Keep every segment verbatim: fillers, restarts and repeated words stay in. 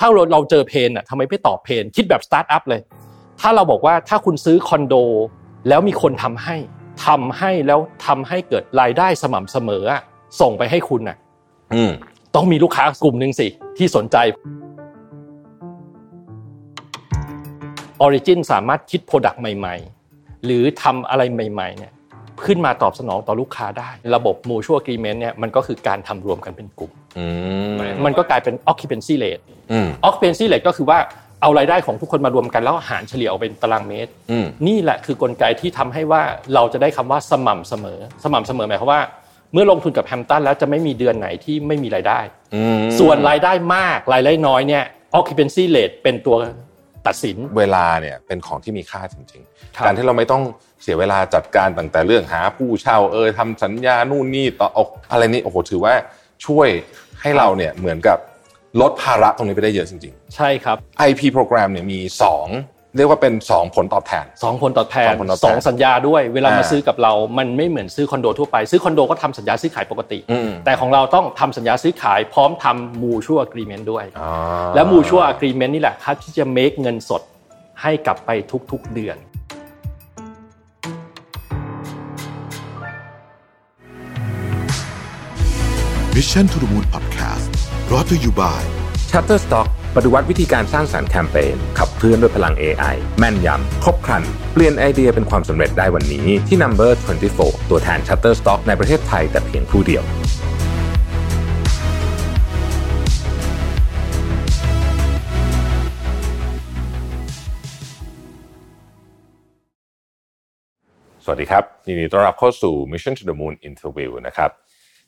ถ้าเราเราเจอเพนน่ะทำไมไม่ตอบเพนคิดแบบสตาร์ทอัพเลยถ้าเราบอกว่าถ้าคุณซื้อคอนโดแล้วมีคนทำให้ทำให้แล้วทำให้เกิดรายได้สม่ำเสมอส่งไปให้คุณน่ะต้องมีลูกค้ากลุ่มนึงสิที่สนใจ Origin สามารถคิด product ใหม่ๆหรือทำอะไรใหม่ๆเนี่ยขึ้นมาตอบสนองต่อลูกค้าได้ระบบ Mutual Agreement เนี่ยมันก็คือการทำรวมกันเป็นกลุ่มมันก็กลายเป็น Occupancy Rate Occupancy Rate ก็คือว่าเอารายได้ของทุกคนมารวมกันแล้วหารเฉลี่ยออกเป็นตารางเมตรนี่แหละคือกลไกที่ทำให้ว่าเราจะได้คำว่าสม่ำเสมอสม่ำเสมอหมายความว่าเมื่อลงทุนกับแฮมป์ตันแล้วจะไม่มีเดือนไหนที่ไม่มีรายได้ส่วนรายได้มากรายได้น้อยเนี่ย Occupancy Rate เป็นตัวตัดสินเวลาเนี่ยเป็นของที่มีค่าจริงๆการที่เราไม่ต้องเสียเวลาจัดการตั้งแต่เรื่องหาผู้เช่าเอ่ยทำสัญญานู่นนี่ต่ออะไรนี่โอ้โหถือว่าช่วยให้เราเนี่ยเหมือนกับลดภาระตรงนี้ไปได้เยอะจริงๆใช่ครับ ไอ พี โปรแกรมเนี่ยมีสองเรียกว่าเป็นสองผลตอบแทนสองผลตอบแทนสองสัญญาด้วยเวลามาซื้อกับเรามันไม่เหมือนซื้อคอนโดทั่วไปซื้อคอนโดก็ทำสัญญาซื้อขายปกติแต่ของเราต้องทำสัญญาซื้อขายพร้อมทำ Mutual Agreement ด้วยและ Mutual Agreement นี่แหละครับที่จะ make เงินสดให้กลับไปทุกๆเดือนMission To The Moon Podcast รอตัวอยู่บ่าย Shutterstock ปฏิวัติวิธีการสร้างสรรค์แคมเปญขับเคลื่อนด้วยพลัง เอ ไอ แม่นยำครบครันเปลี่ยนไอเดียเป็นความสำเร็จได้วันนี้ที่ Number ยี่สิบสี่ ตัวแทน Shutterstock ในประเทศไทยแต่เพียงผู้เดียวสวัสดีครับยินดีต้อนรับเข้าสู่ Mission To The Moon Interview นะครับ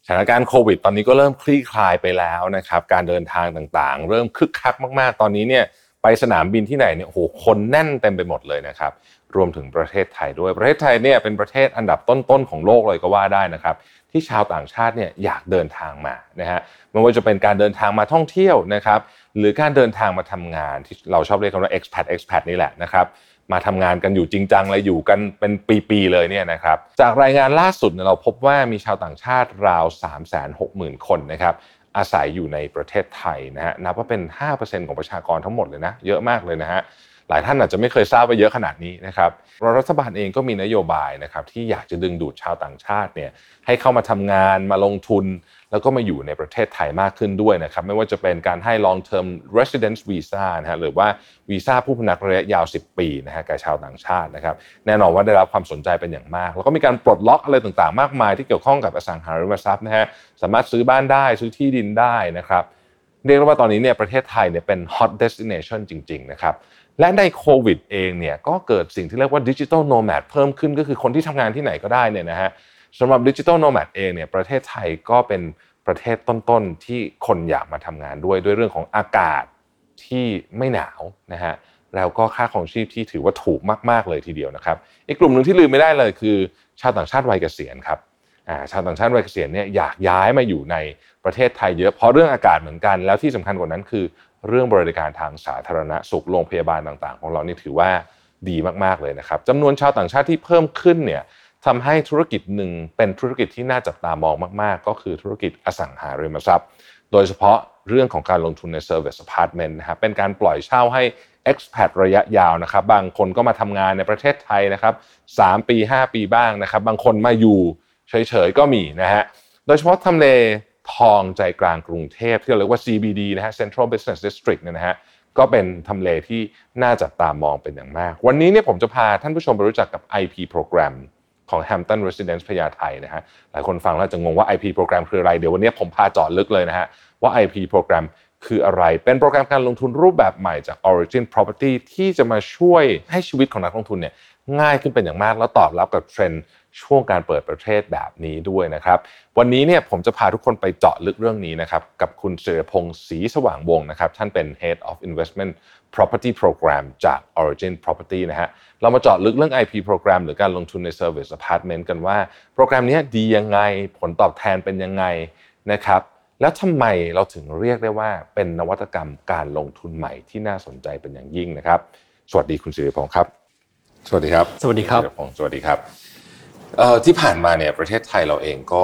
สถานการณ์โควิดตอนนี้ก็เริ่มคลี่คลายไปแล้วนะครับการเดินทางต่างๆเริ่มคึกคักมากๆตอนนี้เนี่ยไปสนามบินที่ไหนเนี่ยโอ้โหคนแน่นเต็มไปหมดเลยนะครับรวมถึงประเทศไทยด้วยประเทศไทยเนี่ยเป็นประเทศอันดับต้นๆของโลกเลยก็ว่าได้นะครับที่ชาวต่างชาติเนี่ยอยากเดินทางมานะฮะไม่ว่าจะเป็นการเดินทางมาท่องเที่ยวนะครับหรือการเดินทางมาทำงานที่เราชอบเรียกกันว่า expat expat นี่แหละนะครับมาทำงานกันอยู่จริงจังเลยอยู่กันเป็นปีๆเลยเนี่ยนะครับจากรายงานล่าสุดเราพบว่ามีชาวต่างชาติราว สามแสนหกหมื่น คนนะครับอาศัยอยู่ในประเทศไทยนะฮะนับว่าเป็น ห้าเปอร์เซ็นต์ ของประชากรทั้งหมดเลยนะเยอะมากเลยนะฮะหลายท่านอาจจะไม่เคยทราบว่าเยอะขนาดนี้นะครับรัฐบาลเองก็มีนโยบายนะครับที่อยากจะดึงดูดชาวต่างชาติเนี่ยให้เข้ามาทำงานมาลงทุนแล้วก็มาอยู่ในประเทศไทยมากขึ้นด้วยนะครับไม่ว่าจะเป็นการให้ long term residence visa นะฮะหรือว่าวีซ่าผู้พำนักระยะยาวสิบปีนะฮะแก่ชาวต่างชาตินะครับแน่นอนว่าได้รับความสนใจเป็นอย่างมากแล้วก็มีการปลดล็อกอะไรต่างๆมากมายที่เกี่ยวข้องกับอสังหาริมทรัพย์นะฮะสามารถซื้อบ้านได้ซื้อที่ดินได้นะครับเรียกว่าตอนนี้เนี่ยประเทศไทยเนี่ยเป็น hot destination จริงๆนะครับและในโควิดเองเนี่ยก็เกิดสิ่งที่เรียกว่าดิจิทัลโนแมดเพิ่มขึ้นก็คือคนที่ทำงานที่ไหนก็ได้เนี่ยนะฮะสำหรับดิจิทัลโนแมดเองเนี่ยประเทศไทยก็เป็นประเทศต้นๆที่คนอยากมาทำงานด้วยด้วยเรื่องของอากาศที่ไม่หนาวนะฮะแล้วก็ค่าของชีพที่ถือว่าถูกมากๆเลยทีเดียวนะครับอีกกลุ่มหนึ่งที่ลืมไม่ได้เลยคือชาวต่างชาติวัยเกษียณครับอ่าชาวต่างชาติวัยเกษียณเนี่ยอยากย้ายมาอยู่ในประเทศไทยเยอะเพราะเรื่องอากาศเหมือนกันแล้วที่สำคัญกว่านั้นคือเรื่องบริการทางสาธารณสุขโรงพยาบาลต่างๆของเรานี่ถือว่าดีมากๆเลยนะครับจำนวนชาวต่างชาติที่เพิ่มขึ้นเนี่ยทำให้ธุรกิจหนึ่งเป็นธุรกิจที่น่าจับตามองมากๆก็คือธุรกิจอสังหาริมทรัพย์โดยเฉพาะเรื่องของการลงทุนใน Service Apartment นะครับเป็นการปล่อยเช่าให้ expat ระยะยาวนะครับบางคนก็มาทำงานในประเทศไทยนะครับสามปีห้าปีบ้างนะครับบางคนมาอยู่เฉยๆก็มีนะฮะโดยเฉพาะทำเลทองใจกลางกรุงเทพที่เราเรียกว่า ซี บี ดี นะฮะ Central Business District เนี่ยนะฮะก็เป็นทำเลที่น่าจับตามองเป็นอย่างมากวันนี้เนี่ยผมจะพาท่านผู้ชมไปรู้จักกับ ไอ พี โปรแกรมของ Hampton Residence พญาไทนะฮะหลายคนฟังแล้วจะงงว่า ไอ พี โปรแกรมคืออะไรเดี๋ยววันนี้ผมพาเจาะลึกเลยนะฮะว่า ไอ พี โปรแกรมคืออะไรเป็นโปรแกรมการลงทุนรูปแบบใหม่จาก Origin Property ที่จะมาช่วยให้ชีวิตของนักลงทุนเนี่ยง่ายขึ้นเป็นอย่างมากแล้วตอบรับกับเทรนด์ช่วงการเปิดประเทศแบบนี้ด้วยนะครับวันนี้เนี่ยผมจะพาทุกคนไปเจาะลึกเรื่องนี้นะครับกับคุณศิรพงษ์ศรีสว่างวงศ์นะครับท่านเป็น Head of Investment Property Program จาก Origin Property นะฮะเรามาเจาะลึกเรื่อง ไอ พี โปรแกรมหรือการลงทุนใน Service Apartment กันว่าโปรแกรมนี้ดียังไงผลตอบแทนเป็นยังไงนะครับแล้วทำไมเราถึงเรียกได้ว่าเป็นนวัตกรรมการลงทุนใหม่ที่น่าสนใจเป็นอย่างยิ่งนะครับสวัสดีคุณศิรพงษ์ครับสวัสดีครับสวัสดีครับศิรพงษ์สวัสดีครับเอ่อที่ผ่านมาเนี่ยประเทศไทยเราเองก็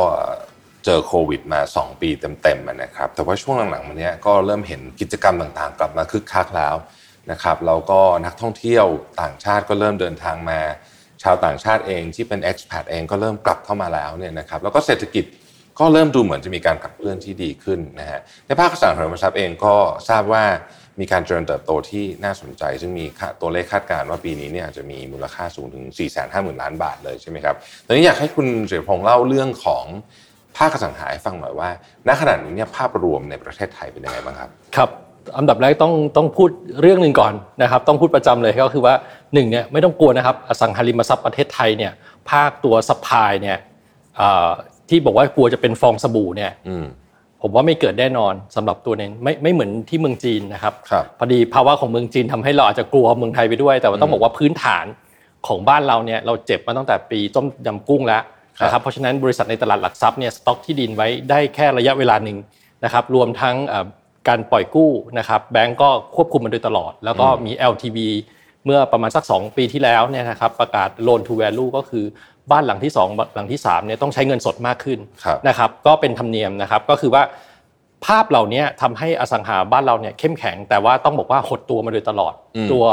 เจอโควิดมาสองปีเต็มๆนะครับแต่ว่าช่วงหลังๆมาเนี้ยก็เริ่มเห็นกิจกรรมต่างๆกลับมาคึกคักแล้วนะครับแล้วก็นักท่องเที่ยวต่างชาติก็เริ่มเดินทางมาชาวต่างชาติเองที่เป็น expat เองก็เริ่มกลับเข้ามาแล้วเนี่ยนะครับแล้วก็เศรษฐกิจก็เริ่มดูเหมือนจะมีการขับเคลื่อนที่ดีขึ้นนะฮะในภาคอสังหาริมทรัพย์เองก็ทราบว่ามีการเจริญเติบโตที่น่าสนใจซึ่งมีตัวเลขคาดการณ์ว่าปีนี้เนี่ยจะมีมูลค่าสูงถึง สี่แสนห้าหมื่น ล้านบาทเลยใช่ไหมครับตอนนี้อยากให้คุณเสรีพงษ์เล่าเรื่องของภาคอสังหาริมทรัพย์ฟังหน่อยว่าณขณะนี้เนี่ยภาพรวมในประเทศไทยเป็นยังไงบ้างครับครับอันดับแรกต้องต้องพูดเรื่องนึงก่อนนะครับต้องพูดประจำเลยก็คือว่าหนึ่งเนี่ยไม่ต้องกลัวนะครับอสังหาริมทรัพย์ประเทศไทยเนี่ยภาคตัวซัพพลายเนี่ยเอ่อที่บอกว่ากลัวจะเป็นฟองสบู่เนี่ยผมว่าไม่เกิดแน่นอนสำหรับตัวนี้ไม่ไม่เหมือนที่เมืองจีนนะครับพอดีภาวะของเมืองจีนทำให้เราอาจจะกลัวเมืองไทยไปด้วยแต่ว่าต้องบอกว่าพื้นฐานของบ้านเราเนี่ยเราเจ็บมาตั้งแต่ปีต้มยำกุ้งแล้วนะครับเพราะฉะนั้นบริษัทในตลาดหลักทรัพย์เนี่ยสต็อกที่ดินไว้ได้แค่ระยะเวลานึงนะครับรวมทั้งการปล่อยกู้นะครับแบงก์ก็ควบคุมมันโดยตลอดแล้วก็มี แอล ที วี เมื่อประมาณสักสองปีที่แล้วเนี่ยนะครับประกาศ Loan to Value ก็คือบ้านหลังที่สองหลังที่สามเนี่ยต้องใช้เงินสดมากขึ้นนะครับก็เป็นธรรมเนียมนะครับก็คือว่าภาพเหล่านี้ทำให้อสังหาบ้านเราเนี่ยเข้มแข็งแต่ว่าต้องบอกว่าหดตัวมาโดยตลอดตัว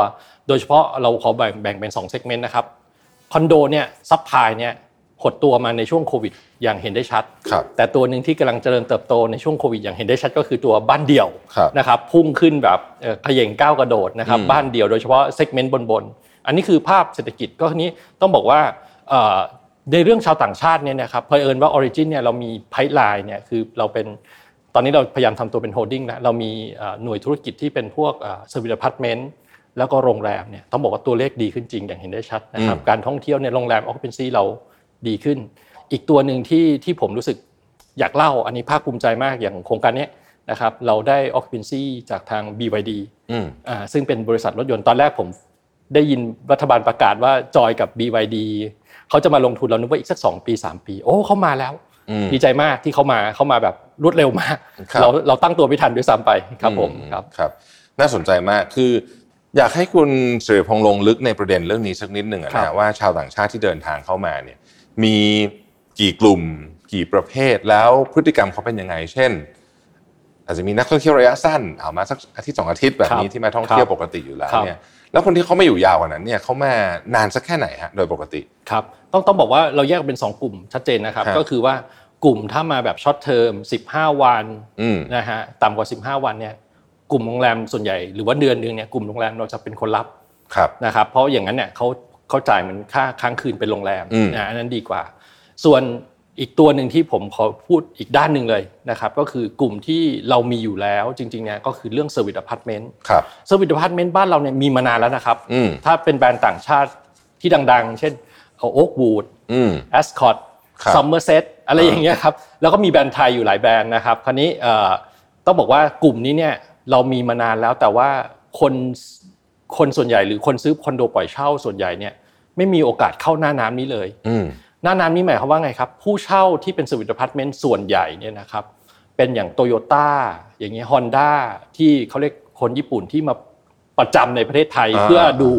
โดยเฉพาะเราขอแบ่งแบ่งเป็นสองเซกเมนต์นะครับคอนโดเนี่ยซัพพลายเนี่ยหดตัวมาในช่วงโควิดอย่างเห็นได้ชัดแต่ตัวนึงที่กำลังเจริญเติบโตในช่วงโควิดอย่างเห็นได้ชัดก็คือตัวบ้านเดี่ยวนะครับพุ่งขึ้นแบบเขย่งก้าวกระโดดนะครับบ้านเดี่ยวโดยเฉพาะเซกเมนต์บนๆอันนี้คือภาพเศรษฐกิจก็ทีนี้ต้องบอกว่าในเรื่องชาวต่างชาติเนี่ยนะครับเผอิญว่า Origin เนี่ยเรามีไพป์ไลน์เนี่ยคือเราเป็นตอนนี้เราพยายามทำตัวเป็นโฮลดิ้งแล้วเรามีหน่วยธุรกิจที่เป็นพวก Service Apartment แล้วก็โรงแรมเนี่ยต้องบอกว่าตัวเลขดีขึ้นจริงอย่างเห็นได้ชัดนะครับการท่องเที่ยวเนี่ยโรงแรม Occupancy เราดีขึ้นอีกตัวนึงที่ที่ผมรู้สึกอยากเล่าอันนี้ภาคภูมิใจมากอย่างโครงการนี้นะครับเราได้ Occupancy จากทาง บี วาย ดี อ่าซึ่งเป็นบริษัทรถยนต์ตอนแรกผมได้ยินรัฐบาลประกาศว่าจอยกับ บี วาย ดี เขาจะมาลงทุนเรานึกว่าอีกสักสองปีสามปีโอ้เขามาแล้วดีใจมากที่เขามาเขามาแบบรวดเร็วมากเราเราตั้งตัวไม่ทันด้วยซ้ำไปครับผมครับครับน่าสนใจมากคืออยากให้คุณเสรีพงษ์ลงลึกในประเด็นเรื่องนี้สักนิดนึงนะว่าชาวต่างชาติที่เดินทางเข้ามาเนี่ยมีกี่กลุ่มกี่ประเภทแล้วพฤติกรรมเขาเป็นยังไงเช่นอาจจะมีนักท่องเที่ยวระยะสั้นเอามาสักอาทิตย์สองอาทิตย์แบบนี้ที่มาท่องเที่ยวปกติอยู่แล้วเนี่ยแล้วคนที่เขาไม่อยู่ยาวกว่านั้นเนี่ยเขามานานสักแค่ไหนฮะโดยปกติครับต้องต้องบอกว่าเราแยกเป็นสองกลุ่มชัดเจนนะครับก็คือว่ากลุ่มถ้ามาแบบช็อตเทอมสิบห้าวันนะฮะต่ำกว่าสิบห้าวันเนี่ยกลุ่มโรงแรมส่วนใหญ่หรือว่าเดือนนึงเนี่ยกลุ่มโรงแรมเราจะเป็นคนรับนะครับเพราะอย่างนั้นเนี่ยเขาเขาจ่ายมันค่าค้างคืนเป็นโรงแรมนะอันนั้นดีกว่าส่วนอีกตัวนึงที่ผมขอพูดอีกด้านนึงเลยนะครับก็คือกลุ่มที่เรามีอยู่แล้วจริงๆเนี่ยก็คือเรื่อง Service Apartment ครับ Service Apartment บ้านเราเนี่ยมีมานานแล้วนะครับถ้าเป็นแบรนด์ต่างชาติที่ดังๆเช่น Oakwood อืม Ascot Somerset อะไรอย่างเงี้ยครับแล้วก็มีแบรนด์ไทยอยู่หลายแบรนด์นะครับคราวนี้เอ่อต้องบอกว่ากลุ่มนี้เนี่ยเรามีมานานแล้วแต่ว่าคนคนส่วนใหญ่หรือคนซื้อคอนโดปล่อยเช่าส่วนใหญ่เนี่ยไม่มีโอกาสเข้าหน้าน้ำนี้เลยอืมหน้านั้นนี่หมายความว่าไงครับผู้เช่าที่เป็น Service Apartment ส่วนใหญ่เนี่ยนะครับเป็นอย่าง Toyota อย่างเงี้ย Honda ที่เค้าเรียกคนญี่ปุ่นที่มาประจำในประเทศไทยเพื่อดู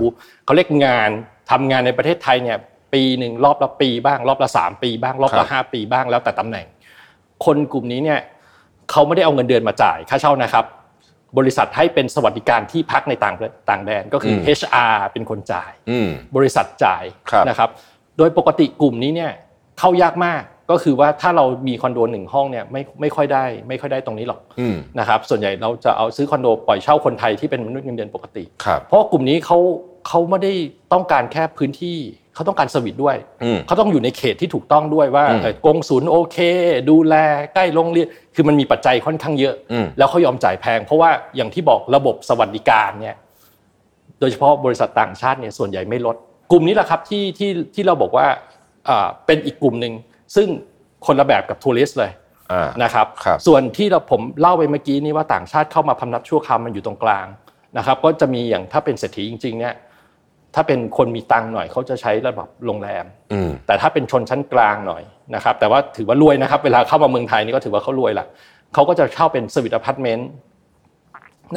เค้าเรียกงานทำงานในประเทศไทยเนี่ยปีนึงรอบละปีบ้างรอบละสามปีบ้างรอบละห้าปีบ้างแล้วแต่ตำแหน่งคนกลุ่มนี้เนี่ยเค้าไม่ได้เอาเงินเดือนมาจ่ายค่าเช่านะครับบริษัทให้เป็นสวัสดิการที่พักในต่างต่างแดนก็คือ เอช อาร์ เป็นคนจ่ายบริษัทจ่ายนะครับโดยปกติกลุ่มนี้เนี่ยเข้ายากมากก็คือว่าถ้าเรามีคอนโดหนึ่งห้องเนี่ยไม่ไม่ค่อยได้ไม่ค่อยได้ตรงนี้หรอกนะครับส่วนใหญ่เราจะเอาซื้อคอนโดปล่อยเช่าคนไทยที่เป็นมนุษย์เงินเดือนปกติเพราะกลุ่มนี้เค้าเค้าไม่ได้ต้องการแค่พื้นที่เค้าต้องการเซอร์วิสด้วยเค้าต้องอยู่ในเขตที่ถูกต้องด้วยว่ากงสุลโอเคดูแลใกล้โรงเรียนคือมันมีปัจจัยค่อนข้างเยอะแล้วเค้ายอมจ่ายแพงเพราะว่าอย่างที่บอกระบบสวัสดิการเนี่ยโดยเฉพาะบริษัทต่างชาติเนี่ยส่วนใหญ่ไม่ลดกลุ่มนี้แหละครับที่ที่ที่เราบอกว่าอ่าเป็นอีกกลุ่มนึงซึ่งคนละแบบกับทัวริสต์เลยอ่านะครับส่วนที่เราผมเล่าไปเมื่อกี้นี้ว่าต่างชาติเข้ามาพำนักชั่วคราวมันอยู่ตรงกลางนะครับก็จะมีอย่างถ้าเป็นเศรษฐีจริงๆเนี่ยถ้าเป็นคนมีตังค์หน่อยเขาจะใช้ระบบโรงแรมแต่ถ้าเป็นชนชั้นกลางหน่อยนะครับแต่ว่าถือว่ารวยนะครับเวลาเข้ามาเมืองไทยนี่ก็ถือว่าเขารวยละเขาก็จะเช่าเป็นสวิทอพาร์ตเมนต์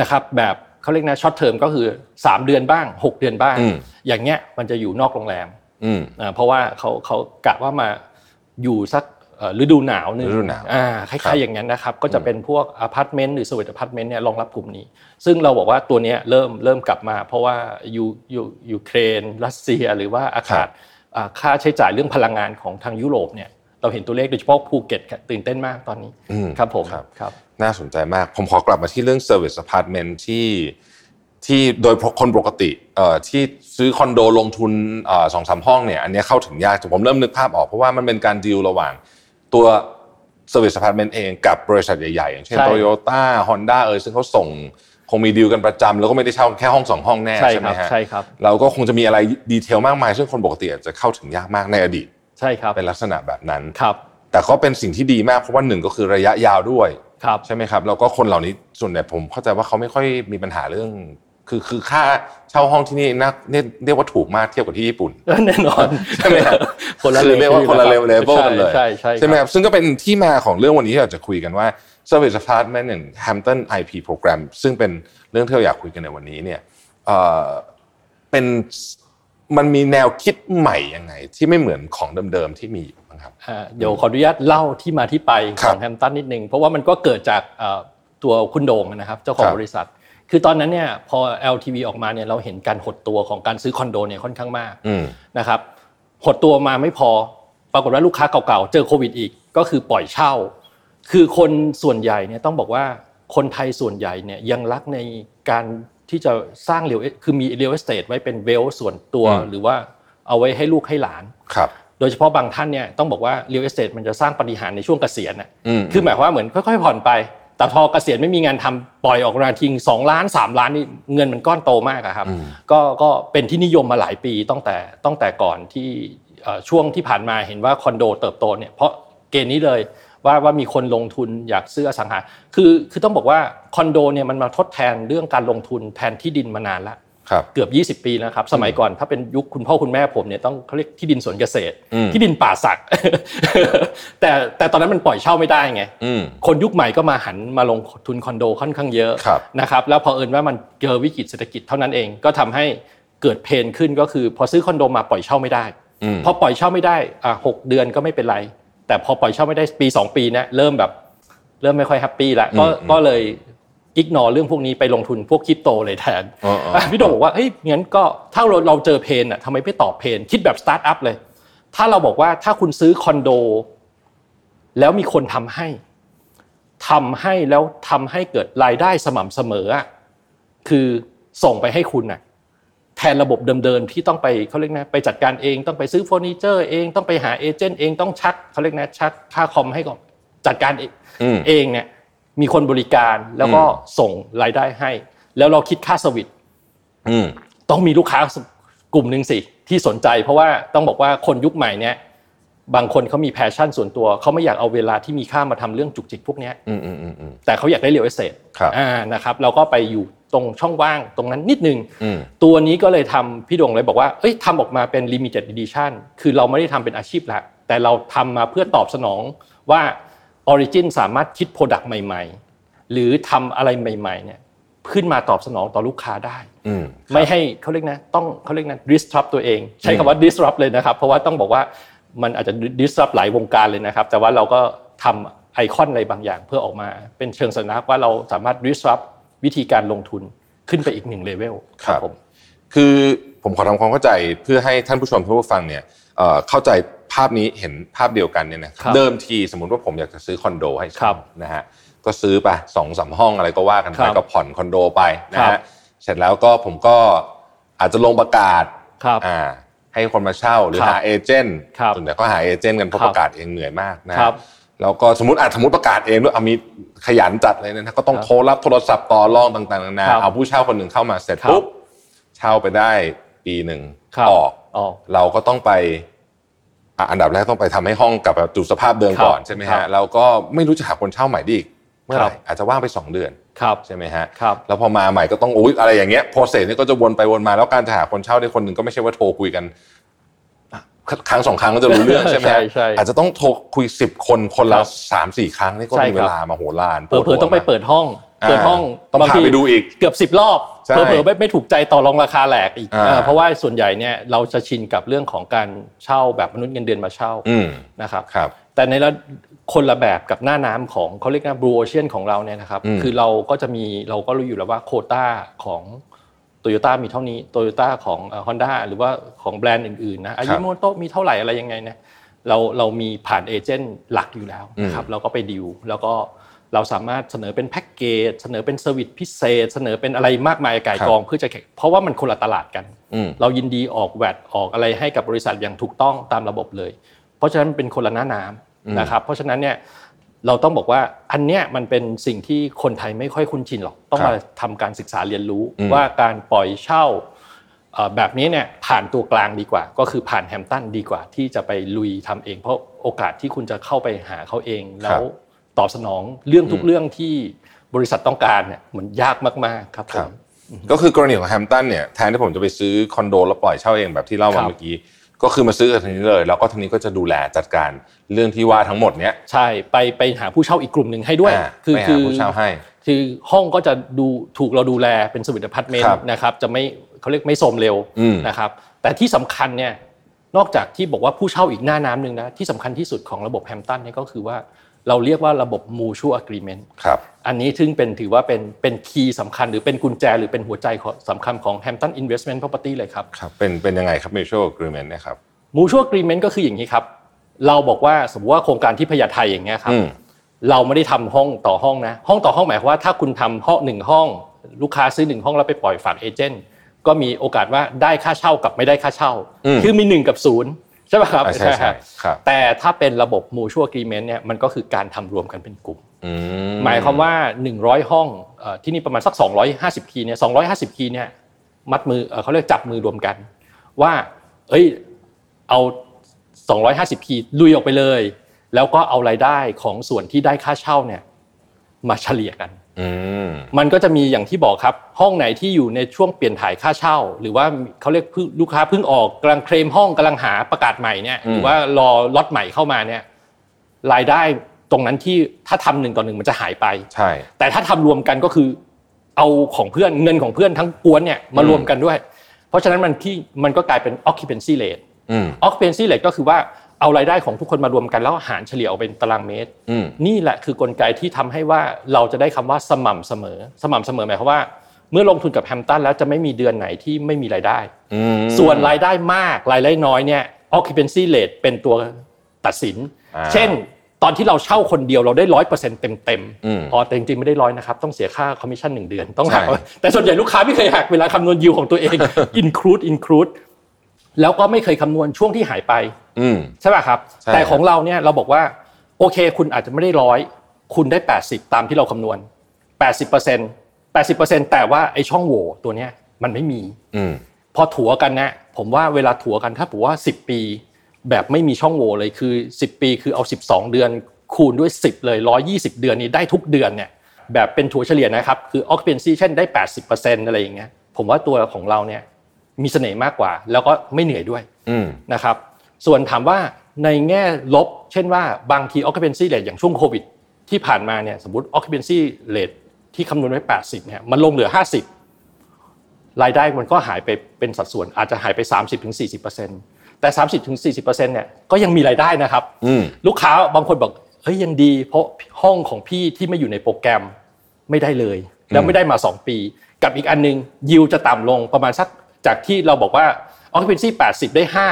นะครับแบบเขาเรียกนะช็อตเทอมก็คือสามเดือนบ้างหกเดือนบ้างอย่างเงี้ยมันจะอยู่นอกโรงแรมเพราะว่าเขาเขากะว่ามาอยู่สัก ฤดูหนาวนึงอ่าคล้ายๆอย่างนั้นนะครับก็จะเป็นพวกอพาร์ตเมนต์หรือ Service Apartment เนี่ยรองรับกลุ่มนี้ซึ่งเราบอกว่าตัวเนี้ยเริ่มเริ่มกลับมาเพราะว่ายูยูยูเครนรัสเซียหรือว่าอากาศค่าใช้จ่ายเรื่องพลังงานของทางยุโรปเนี่ยเราเห็นตัวเลขโดยเฉพาะภูเก็ตตื่นเต้นมากตอนนี้ครับผมครับน่าสนใจมากผมขอกลับมาที่เรื่อง Service Apartment ที่ที่โดยคนปกติเอ่อที่ซื้อคอนโดลงทุนเอ่อ สองถึงสาม ห้องเนี่ยอันนี้เข้าถึงยากผมเริ่มนึกภาพออกเพราะว่ามันเป็นการดีลระหว่างตัว Service Apartment เองกับบริษัทใหญ่ๆอย่างเช่น Toyota Honda เอ่ยซึ่งเขาส่งคงมีดีลกันประจำแล้วก็ไม่ได้เช่าแค่ห้องสองห้องแน่ใช่มั้ยฮะใช่ครับเราก็คงจะมีอะไรดีเทลมากมายซึ่งคนปกติอาจจะเข้าถึงยากมากในอดีตใช่ครับเป็นลักษณะแบบนั้นครับแต่ก็เป็นสิ่งที่ดีมากเพราะว่าหนึ่งก็คือระยะยาวด้วยใช่ไหมครับแล้วก็คนเหล่านี้ส่วนใหญ่ผมเข้าใจว่าเขาไม่ค่อยมีปัญหาเรื่องคือคือค่าเช่าห้องที่นี่น่าเรียกว่าถูกมากเทียบกับที่ญี่ปุ่นแน่นอนใช่ไหมครับคนละเรียกว่าคนละเลเวลกันเลยใช่ใช่ใช่ไหมครับซึ่งก็เป็นที่มาของเรื่องวันนี้ที่เราจะคุยกันว่า Service Apartment อย่าง Hampton ไอ พี Program ซึ่งเป็นเรื่องที่เราอยากคุยกันในวันนี้เนี่ยเอ่อเป็นมันมีแนวคิดใหม่ยังไงที่ไม่เหมือนของเดิมๆที่มีอยู่มั้งครับเดี๋ยวขออนุญาตเล่าที่มาที่ไปของแฮมป์ตันนิดนึงเพราะว่ามันก็เกิดจากตัวคุณโด่งนะครับเจ้าของบริษัทคือตอนนั้นเนี่ยพอ แอล ที วี ออกมาเนี่ยเราเห็นการหดตัวของการซื้อคอนโดเนี่ยค่อนข้างมากนะครับหดตัวมาไม่พอปรากฏว่าลูกค้าเก่าๆเจอโควิดอีกก็คือปล่อยเช่าคือคนส่วนใหญ่เนี่ยต้องบอกว่าคนไทยส่วนใหญ่เนี่ยยังรักในการที่จะสร้างเรียลคือมีเรียลเอสเตทไว้เป็นเวลท์ส่วนตัวหรือว่าเอาไว้ให้ลูกให้หลานครับโดยเฉพาะบางท่านเนี่ยต้องบอกว่าเรียลเอสเตทมันจะสร้างปฏิหาริย์ในช่วงเกษียณน่ะคือหมายความว่าเหมือนค่อยๆผ่อนไปแต่พอเกษียณไม่มีงานทำปล่อยออกมาทิ้งสองล้านสามล้านนี่เงินมันก้อนโตมากอ่ะครับก็ก็เป็นที่นิยมมาหลายปีตั้งแต่ตั้งแต่ก่อนที่เอ่อช่วงที่ผ่านมาเห็นว่าคอนโดเติบโตเนี่ยเพราะเกณฑ์นี้เลยว่าว่ามีคนลงทุนอยากซื้ออสังหาคือคือต้องบอกว่าคอนโดเนี่ยมันมาทดแทนเรื่องการลงทุนแทนที่ดินมานานแล้วเกือบยี่สิบปีแล้วครับสมัยก่อนถ้าเป็นยุคคุณพ่อคุณแม่ผมเนี่ยต้องเค้าเรียกที่ดินสวนเกษตรที่ดินป่าสักแต่แต่ตอนนั้นมันปล่อยเช่าไม่ได้ไงคนยุคใหม่ก็มาหันมาลงทุนคอนโดค่อนข้างเยอะนะครับแล้วพอเผอิญว่ามันเจอวิกฤตเศรษฐกิจเท่านั้นเองก็ทำให้เกิดเพนขึ้นก็คือพอซื้อคอนโดมาปล่อยเช่าไม่ได้พอปล่อยเช่าไม่ได้อ่ะหกเดือนก็ไม่เป็นไรแต่พอปล่อยเช่าไม่ได้ปีสองปีเนี่ยเริ่มแบบเริ่มไม่ค่อยแฮปปี้ละก็ก็เลยอิกนอร์เรื่องพวกนี้ไปลงทุนพวกคริปโตเลยแทนพี่โดมบอกว่าเฮ้ยงั้นก็ถ้าเราเราเจอเพนน่ะทำไมไม่ตอบเพนคิดแบบสตาร์ทอัพเลยถ้าเราบอกว่าถ้าคุณซื้อคอนโดแล้วมีคนทำให้ทำให้แล้วทำให้เกิดรายได้สม่ำเสมออ่ะคือส่งไปให้คุณน่ะแทนระบบเดิมๆที่ต้องไปเค้าเรียกนะไปจัดการเองต้องไปซื้อเฟอร์นิเจอร์เองต้องไปหาเอเจนต์เองต้องชักเค้าเรียกนะชักค่าคอมให้ก่อนจัดการเองเนี่ยมีคนบริการแล้วก็ส่งรายได้ให้แล้วเราคิดค่าเซอร์วิสอืมต้องมีลูกค้ากลุ่มนึงสิที่สนใจเพราะว่าต้องบอกว่าคนยุคใหม่เนี่ยบางคนเค้ามีแพชชั่นส่วนตัวเค้าไม่อยากเอาเวลาที่มีค่ามาทำเรื่องจุกจิกพวกเนี้ยอือๆๆแต่เค้าอยากได้เรียลเอสเตทอ่านะครับเราก็ไปอยู่ตรงช่องว่างตรงนั้นนิดนึงตัวนี้ก็เลยทำพี่ดวงเลยบอกว่าเอ้ยทำออกมาเป็น limited edition คือเราไม่ได้ทำเป็นอาชีพหลักแต่เราทำมาเพื่อตอบสนองว่า Origin สามารถคิด product ใหม่ๆหรือทำอะไรใหม่ๆเนี่ยขึ้นมาตอบสนองต่อลูกค้าได้ไม่ให้เค้าเรียกนะต้องเค้าเรียกนะ disrupt ตัวเองใช้คำว่า disrupt เลยนะครับเพราะว่าต้องบอกว่ามันอาจจะ disrupt หลายวงการเลยนะครับแต่ว่าเราก็ทำไอคอนอะไรบางอย่างเพื่อออกมาเป็นเชิงสัญลักษณ์ว่าเราสามารถ disruptวิธีการลงทุนขึ้นไปอีกหนึ่งเลเวลครับผมคือผมขอทำความเข้าใจเพื่อให้ท่านผู้ชมผู้ฟังเนี่ยเข้าใจภาพนี้เห็นภาพเดียวกันเนี่ยนะเดิมทีสมมุติว่าผมอยากจะซื้อคอนโดให้นะฮะก็ซื้อไป สองถึงสาม ห้องอะไรก็ว่ากันไปก็ผ่อนคอนโดไปนะฮะเสร็จแล้วก็ผมก็อาจจะลงประกาศอ่าให้คนมาเช่าหรือหาเอเจนต์ส่วนใหญ่ก็หาเอเจนต์กันเพราะประกาศเองเหนื่อยมากนะแล้วก็สมมุติอาจสมมุติประกาศเองด้วยเอามีขยันจัดเลยนะก็ต้องโทรรับโทรศัพท์ต่อรองต่างๆนานาเอาผู้เช่าคนหนึ่งเข้ามาเสร็จปุ๊บเช่าไปได้ปีนึงออกเราก็ต้องไปอันดับแรกต้องไปทำให้ห้องกลับมาสู่สภาพเดิมก่อนใช่มั้ยฮะเราก็ไม่รู้จะหาคนเช่าใหม่ได้อีกเมื่อไหร่อาจจะว่างไปสองเดือนใช่มั้ยฮะแล้วพอมาใหม่ก็ต้องอุ๊ยอะไรอย่างเงี้ยโปรเซสนี่ก็จะวนไปวนมาแล้วการจะหาคนเช่าได้คนนึงก็ไม่ใช่ว่าโทรคุยกันครั้งสองครั้งก็จะรู้เรื่องใช่มั้ยอาจจะต้องโทรคุยสิบคนคนละ สามถึงสี่ ครั้งนี่ก็มีเวลามโหฬารเผลอๆต้องไปเปิดห้องเปิดห้องบางทีไปดูอีกเกือบสิบรอบเผลอๆไม่ไม่ถูกใจต่อรองราคาแหลกอีกเพราะว่าส่วนใหญ่เนี่ยเราจะชินกับเรื่องของการเช่าแบบมนุษย์เงินเดือนมาเช่านะครับ แต่ในละคนละแบบกับหน้าน้ำของเค้าเรียกนะบลูโอเชียนของเราเนี่ยนะครับคือเราก็จะมีเราก็รู้อยู่แล้วว่าโควต้าของ Toyota มีเท่านี้ Toyota ของ Honda หรือว่าของแบรนด์อื่นๆนะอายิโมโตะมีเท่าไหร่อะไรยังไงนะเราเรามีผ่านเอเจนต์หลักอยู่แล้วนะครับเราก็ไปดีลแล้วก็เราสามารถเสนอเป็นแพ็คเกจเสนอเป็นเซอร์วิสพิเศษเสนอเป็นอะไรมากมายก่ายกองเพื่อจะเพราะว่ามันคนละตลาดกันเรายินดีออกแวตออกอะไรให้กับบริษัทอย่างถูกต้องตามระบบเลยเพราะฉะนั้นเป็นคนละหน้าน้ำนะครับเพราะฉะนั้นเนี่ยเราต้องบอกว่าอันเนี้ยมันเป็นสิ่งที่คนไทยไม่ค่อยคุ้นชินหรอกต้องมาทำการศึกษาเรียนรู้ว่าการปล่อยเช่าแบบนี้เนี่ยผ่านตัวกลางดีกว่าก็คือผ่านแฮมป์ตันดีกว่าที่จะไปลุยทำเองเพราะโอกาสที่คุณจะเข้าไปหาเขาเองแล้วตอบสนองเรื่องทุกเรื่องที่บริษัทต้องการเนี่ยมันยากมากๆครับผมก็คือกรณีของแฮมป์ตันเนี่ยแทนที่ผมจะไปซื้อคอนโดแล้วปล่อยเช่าเองแบบที่เล่ามาเมื่อกี้ก็คือมาซื้อกับทางนี้เลยแล้วก็ทางนี้ก็จะดูแลจัดการเรื่องที่ว่าทั้งหมดเนี้ยใช่ไปไปหาผู้เช่าอีกกลุ่มนึงให้ด้วยคือคือผู้เช่าให้คือห้องก็จะดูถูกเราดูแลเป็นสวิทอพาร์ตเมนต์นะครับจะไม่เขาเรียกไม่โทรมเร็วนะครับแต่ที่สำคัญเนี่ยนอกจากที่บอกว่าผู้เช่าอีกหน้าน้ำหนึ่งนะที่สำคัญที่สุดของระบบแฮมป์ตันเนี่ยก็คือว่าเราเรียกว่าระบบ Mutual Agreement ครับอันนี้ถึงเป็นถือว่าเป็นเป็นคีย์สำคัญหรือเป็นกุญแจหรือเป็นหัวใจสำคัญของ Hampton Investment Property เลยครับครับเป็นเป็นยังไงครับ Mutual Agreement เนี่ยครับ Mutual Agreement ก็คืออย่างนี้ครับเราบอกว่าสมมุติว่าโครงการที่พญาไทอย่างเงี้ยครับเราไม่ได้ทำห้องต่อห้องนะห้องต่อห้องหมายความว่าถ้าคุณทำห้องหนึ่งห้องลูกค้าซื้อหนึ่งห้องแล้วไปปล่อยฝากเอเจนต์ก็มีโอกาสว่าได้ค่าเช่ากับไม่ได้ค่าเช่าคือมีหนึ่งกับศูนย์ใช่ป่ะครับใช่ครับแต่ถ้าเป็นระบบ Mutual Agreement เนี่ยมันก็คือการทำรวมกันเป็นกลุ่มหมายความว่าหนึ่งร้อยห้องเอ่อที่นี่ประมาณสักสองร้อยห้าสิบคีย์เนี่ยสองร้อยห้าสิบคีย์เนี่ยมัดมือเอ่อเค้าเรียกจับมือรวมกันว่าเอ้ยเอาสองร้อยห้าสิบคีย์ลุยออกไปเลยแล้วก็เอารายได้ของส่วนที่ได้ค่าเช่าเนี่ยมาเฉลี่ยกันอืมมันก็จะมีอย่างที่บอกครับห้องไหนที่อยู่ในช่วงเปลี่ยนถ่ายค่าเช่าหรือว่าเค้าเรียกลูกค้าเพิ่งออกกำลังเคลมห้องกำลังหาประกาศใหม่เนี่ยหรือว่ารอล็อตใหม่เข้ามาเนี่ยรายได้ตรงนั้นที่ถ้าทำหนึ่งต่อหนึ่งมันจะหายไปใช่แต่ถ้าทำรวมกันก็คือเอาของเพื่อนเงินของเพื่อนทั้งกวนเนี่ยมารวมกันด้วยเพราะฉะนั้นมันที่มันก็กลายเป็น Occupancy Rate อืม Occupancy Rate ก็คือว่าเอารายได้ของทุกคนมารวมกันแล้วหารเฉลี่ยออกเป็นตารางเมตรนี่แหละคือกลไกที่ทำให้ว่าเราจะได้คำว่าสม่ำเสมอสม่ำเสมอหมายความว่าเมื่อลงทุนกับแฮมป์ตันแล้วจะไม่มีเดือนไหนที่ไม่มีรายได้ส่วนรายได้มากรายได้น้อยเนี่ย Occupancy Rate เป็นตัวตัดสินเช่นตอนที่เราเช่าคนเดียวเราได้ หนึ่งร้อยเปอร์เซ็นต์ เต็มๆอ๋อแต่จริงๆไม่ได้หนึ่งร้อยนะครับต้องเสียค่าคอมมิชชั่นหนึ่งเดือนต้องหักแต่ส่วนใหญ่ลูกค้าไม่เคยหักเวลาคำนวณยิวของตัวเอง include include แล้วก็ไม่เคยคำนวณช่วงที่หายไปอืมใช่ป่ะครับแต่ของเราเนี่ยเราบอกว่าโอเคคุณอาจจะไม่ได้หนึ่งร้อยคุณได้แปดสิบตามที่เราคำนวณ แปดสิบเปอร์เซ็นต์ แปดสิบเปอร์เซ็นต์ แต่ว่าไอ้ช่องโหว่ตัวเนี้ยมันไม่มีอืมพอถัวกันนะผมว่าเวลาถัวกันถ้าผมว่าสิบปีแบบไม่มีช่องโหว่เลยคือสิบปีคือเอาสิบสองเดือนคูณด้วยสิบเลยหนึ่งร้อยยี่สิบเดือนนี้ได้ทุกเดือนเนี่ยแบบเป็นถัวเฉลี่ยนะครับคือ occupancy เช่นได้ แปดสิบเปอร์เซ็นต์ อะไรอย่างเงี้ยผมว่าตัวของเราเนี่ยมีเสน่ห์มากกว่าแล้วก็ไม่เหนื่อยด้วยนะครับส่วนถามว่าในแง่ลบเช่นว่าบางที occupancy rate อย่างช่วงโควิดที่ผ่านมาเนี่ยสมมุติ occupancy rate ที่คำนวณไว้แปดสิบเนี่ยมันลงเหลือห้าสิบรายได้มันก็หายไปเป็นสัดส่วนอาจจะหายไป สามสิบถึงสี่สิบเปอร์เซ็นต์ แต่ สามสิบถึงสี่สิบเปอร์เซ็นต์ เนี่ยก็ยังมีรายได้นะครับลูกค้าบางคนบอกเฮ้ยยังดีเพราะห้องของพี่ที่ไม่อยู่ในโปรแกรมไม่ได้เลยแล้วไม่ได้มาสองปีกับอีกอันนึงยิวจะต่ำลงประมาณสักจากที่เราบอกว่า occupancy แปดสิบได้ห้า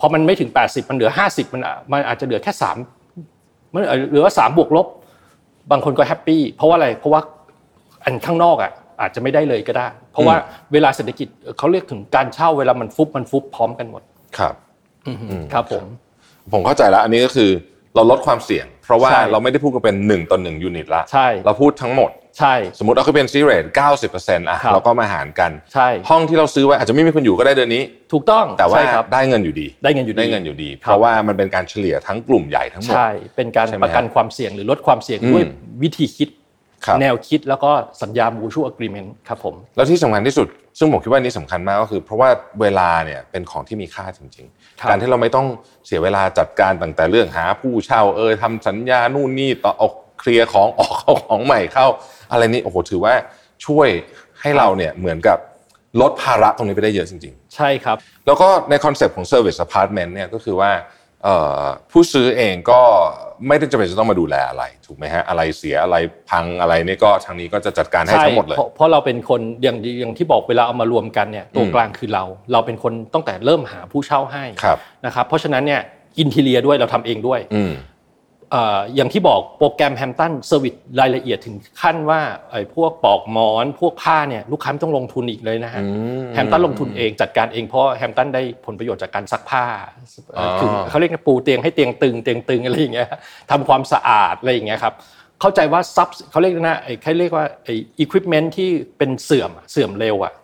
พอมันไม่ถึงแปดสิบมันเหลือห้าสิบมันมันอาจจะเหลือแค่สามมันเหลือสามบวกลบบางคนก็แฮปปี้เพราะว่าอะไรเพราะว่าอันข้างนอกอ่ะอาจจะไม่ได้เลยก็ได้เพราะว่าเวลาเศรษฐกิจเค้าเรียกถึงการเช่าเวลามันฟุบมันฟุบพร้อมกันหมดครับอือครับผมผมเข้าใจแล้วอันนี้ก็คือเราลดความเสี่ยงเพราะว่าเราไม่ได้พูดกันเป็นหนึ่งต่อหนึ่งยูนิตละเราพูดทั้งหมดใช่สมมุติ occupancy rate เก้าสิบเปอร์เซ็นต์ อ่ะเราก็มาหารกันห้องที่เราซื้อไว้อาจจะไม่มีคนอยู่ก็ได้เดือนนี้ถูกต้องแต่ว่าได้เงินอยู่ดีได้เงินอยู่ดีได้เงินอยู่ดีเพราะว่ามันเป็นการเฉลี่ยทั้งกลุ่มใหญ่ทั้งหมดใช่เป็นการประกันความเสี่ยงหรือลดความเสี่ยงด้วยวิธีคิดแนวคิดแล้วก็สัญญา mutual agreement ครับผมแล้วที่สำคัญที่สุดซึ่งผมคิดว่านี่สำคัญมากก็คือเพราะว่าเวลาเนี่ยเป็นของที่มีค่าจริงๆการที่เราไม่ต้องเสียเวลาจัดการตั้งแต่เรื่องหาผู้เช่าเอ่ยทำสัญญานู่นนี่ต่อออกเคลียร์ของออกเข้าของใหม่เข้าอะไรนี่โอ้โหถือว่าช่วยให้เราเนี่ยเหมือนกับลดภาระตรงนี้ไปได้เยอะจริงๆใช่ครับแล้วก็ในคอนเซ็ปต์ของ Service Apartment เนี่ยก็คือว่า ผู้ซื้อเองก็ไม่จำเป็นจะต้องมาดูแลอะไรถูกไหมฮะอะไรเสียอะไรพังอะไรนี่ก็ทางนี้ก็จะจัดการให้ทั้งหมดเลยเพราะเราเป็นคนอย่างอย่างที่บอกเวลาเอามารวมกันเนี่ยตัวกลางคือเราเราเป็นคนตั้งแต่เริ่มหาผู้เช่าให้นะครับเพราะฉะนั้นเนี่ยอินทีเรียด้วยเราทำเองด้วยอย่างที่บอกโปรแกรม Hampton Service รายละเอียดถึงขั้นว่าไอ้พวกปลอกหมอนพวกผ้าเนี่ยลูกค้าไม่ต้องลงทุนอีกเลยนะฮะ Hampton ลงทุนเองจัดการเองเพราะ Hampton ได้ผลประโยชน์จากการซักผ้าคือเค้าเรียกว่าปูเตียงให้เตียงตึงเตียงตึงอะไรอย่างเงี้ยทำความสะอาดอะไรอย่างเงี้ยครับเข้าใจว่าซับเค้าเรียกนะไอ้เค้าเรียกว่าไอ้ equipment ที่เป็นเสื่อมเสื่อมเร็วอ่ะ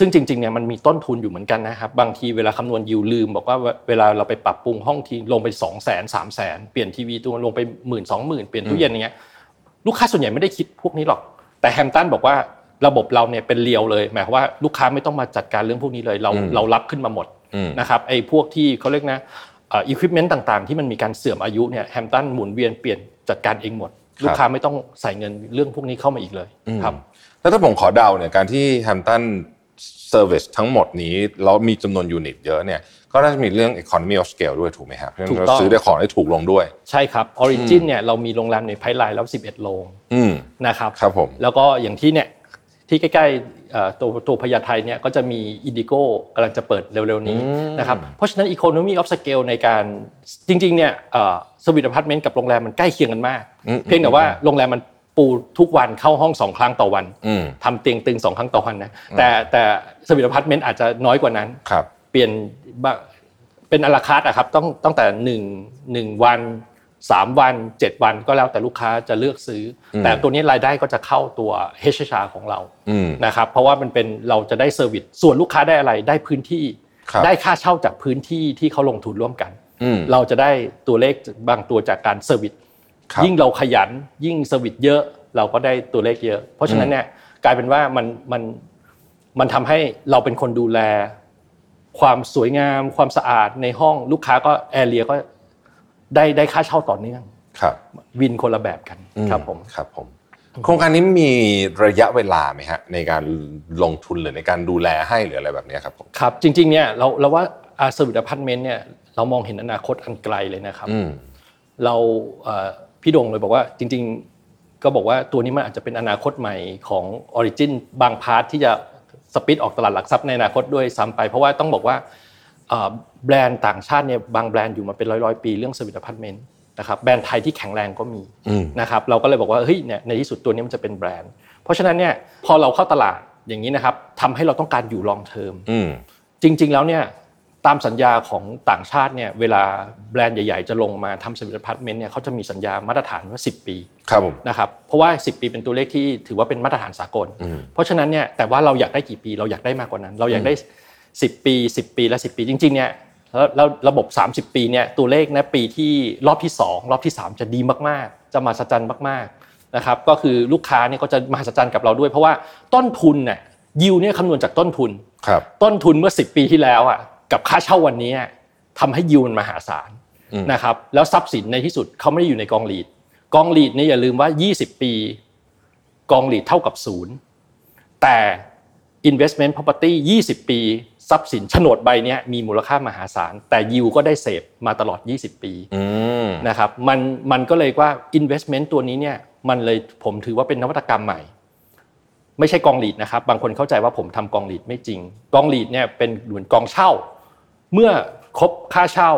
ซึ่งจริงๆเนี่ยมันมีต้นทุนอยู่เหมือนกันนะครับบางทีเวลาคำนวณยิวลืมบอกว่าเวลาเราไปปรับปรุงห้องทีลงไป สองแสน สามแสน เปลี่ยนทีวีตัวลงไป หนึ่งหมื่น สองหมื่น เปลี่ยนตู้เย็นอย่างเงี้ยลูกค้าส่วนใหญ่ไม่ได้คิดพวกนี้หรอกแต่แฮมตันบอกว่าระบบเราเนี่ยเป็นเรียวเลยหมายความว่าลูกค้าไม่ต้องมาจัดการเรื่องพวกนี้เลยเราเรารับขึ้นมาหมดนะครับไอ้พวกที่เค้าเรียกนะเอ่อ equipment ต่างๆที่มันมีการเสื่อมอายุเนี่ยแฮมตันหมุนเวียนเปลี่ยนจัดการเองหมดลูกค้าไม่ต้องใส่เงินเรื่องพวกนี้เข้ามาอีกเลยครับแล้วถ้าผมขอเดาเนี่ยการที่แฮมตันservice ทั้งหมดนี้แล้วมีจำนวนยูนิตเยอะเนี่ยก็น่าจะมีเรื่อง economy of scale ด้วยถูกไหมครับถูกต้องซื้อได้ของได้ถูกลงด้วยใช่ครับ Origin เนี่ยเรามีโรงแรมในไพร์ไลน์แล้วสิบเอ็ดโรงนะครับครับผมแล้วก็อย่างที่เนี่ยที่ใกล้ๆเอ่อตัวตัวพญาไทเนี่ยก็จะมี Indigo กำลังจะเปิดเร็วๆนี้นะครับเพราะฉะนั้น economy of scale ในการจริงๆเนี่ยเอ่อ Service Apartment กับโรงแรมมันใกล้เคียงกันมากเพียงแต่ว่าโรงแรมมันปูทุกวันเข้าห้องสองครั้งต่อวันทำเตียงตึงสองครั้งต่อวันนะแต่แต่สวิทอพาร์ตเมนต์อาจจะน้อยกว่านั้นเปลี่ยนเป็นอลาคาร์ทอ่ะครับต้องตั้งแต่หนึ่ง หนึ่งวันสามวันเจ็ดวันก็แล้วแต่ลูกค้าจะเลือกซื้อแต่ตัวนี้รายได้ก็จะเข้าตัว เอช เอช อาร์ ของเรานะครับเพราะว่ามันเป็นเราจะได้เซอร์วิสส่วนลูกค้าได้อะไรได้พื้นที่ได้ค่าเช่าจากพื้นที่ที่เขาลงทุนร่วมกันเราจะได้ตัวเลขบางตัวจากการเซอร์วิสยิ่งเราขยันยิ่งเซอร์วิสเยอะเราก็ได้ตัวเลขเยอะเพราะฉะนั้นเนี่ยกลายเป็นว่ามันมันมันทำให้เราเป็นคนดูแลความสวยงามความสะอาดในห้องลูกค้าก็แอเรียก็ได้ได้ค่าเช่าต่อเนื่องครับวินคนละแบบกันครับผมครับผมโครงการนี้มีระยะเวลาไหมฮะในการลงทุนหรือในการดูแลให้หรืออะไรแบบนี้ครับผมครับจริงๆเนี่ยเราเราว่าอาสวิทอพาร์ตเมนต์เนี่ยเรามองเห็นอนาคตอันไกลเลยนะครับเราเอ่อพี่ดงเลยบอกว่าจริงๆก็บอกว่าตัวนี้มันอาจจะเป็นอนาคตใหม่ของ Origin บางพาร์ทที่จะสปินออกตลาดหลักทรัพย์ในอนาคตด้วยซ้ำไปเพราะว่าต้องบอกว่าเอ่อแบรนด์ต่างชาติเนี่ยบางแบรนด์อยู่มาเป็นร้อยๆปีเรื่อง Service Apartment นะครับแบรนด์ไทยที่แข็งแรงก็มีนะครับเราก็เลยบอกว่าเฮ้ยเนี่ยในที่สุดตัวนี้มันจะเป็นแบรนด์เพราะฉะนั้นเนี่ยพอเราเข้าตลาดอย่างนี้นะครับทำให้เราต้องการอยู่ long term จริงๆแล้วเนี่ยตามสัญญาของต่างชาติเนี่ยเวลาแบรนด์ใหญ่ๆจะลงมาทำ Service Apartment เนี่ยเขาจะมีสัญญามาตรฐานว่าสิบปีครับผมนะครับเพราะว่าสิบปีเป็นตัวเลขที่ถือว่าเป็นมาตรฐานสากลเพราะฉะนั้นเนี่ยแต่ว่าเราอยากได้กี่ปีเราอยากได้มากกว่านั้นเราอยากได้สิบปีสิบปีและสิบปีจริงๆเนี่ยแล้วระบบสามสิบปีเนี่ยตัวเลขนะปีที่รอบที่สองรอบที่สามจะดีมากๆจะมหัศจรรย์มากๆนะครับก็คือลูกค้าเนี่ยก็จะมหัศจรรย์กับเราด้วยเพราะว่าต้นทุนน่ะยิวเนี่ยคำนวณจากต้นทุนครับต้นทุนเมื่อสิบปีที่แล้วอ่ะกับค่าเช่าวันนี้ทำให้ยิวมันมหาศาลนะครับแล้วทรัพย์สินในที่สุดเขาไม่ได้อยู่ในกองหลีดกองหลีดเนี่ยอย่าลืมว่ายี่สิบปีกองหลีดเท่ากับศูนย์แต่ Investment Property ยี่สิบปีทรัพย์สินโฉนดใบนี้มีมูลค่ามหาศาลแต่ยิวก็ได้เสพมาตลอดยี่สิบปีนะครับมันมันก็เลยว่า Investment ตัวนี้เนี่ยมันเลยผมถือว่าเป็นนวัตกรรมใหม่ไม่ใช่กองหลีดนะครับบางคนเข้าใจว่าผมทำกองหลีดไม่จริงกองหลีดเนี่ยเป็นเหมือนกองเช่าเมื่อครบค่าเช่า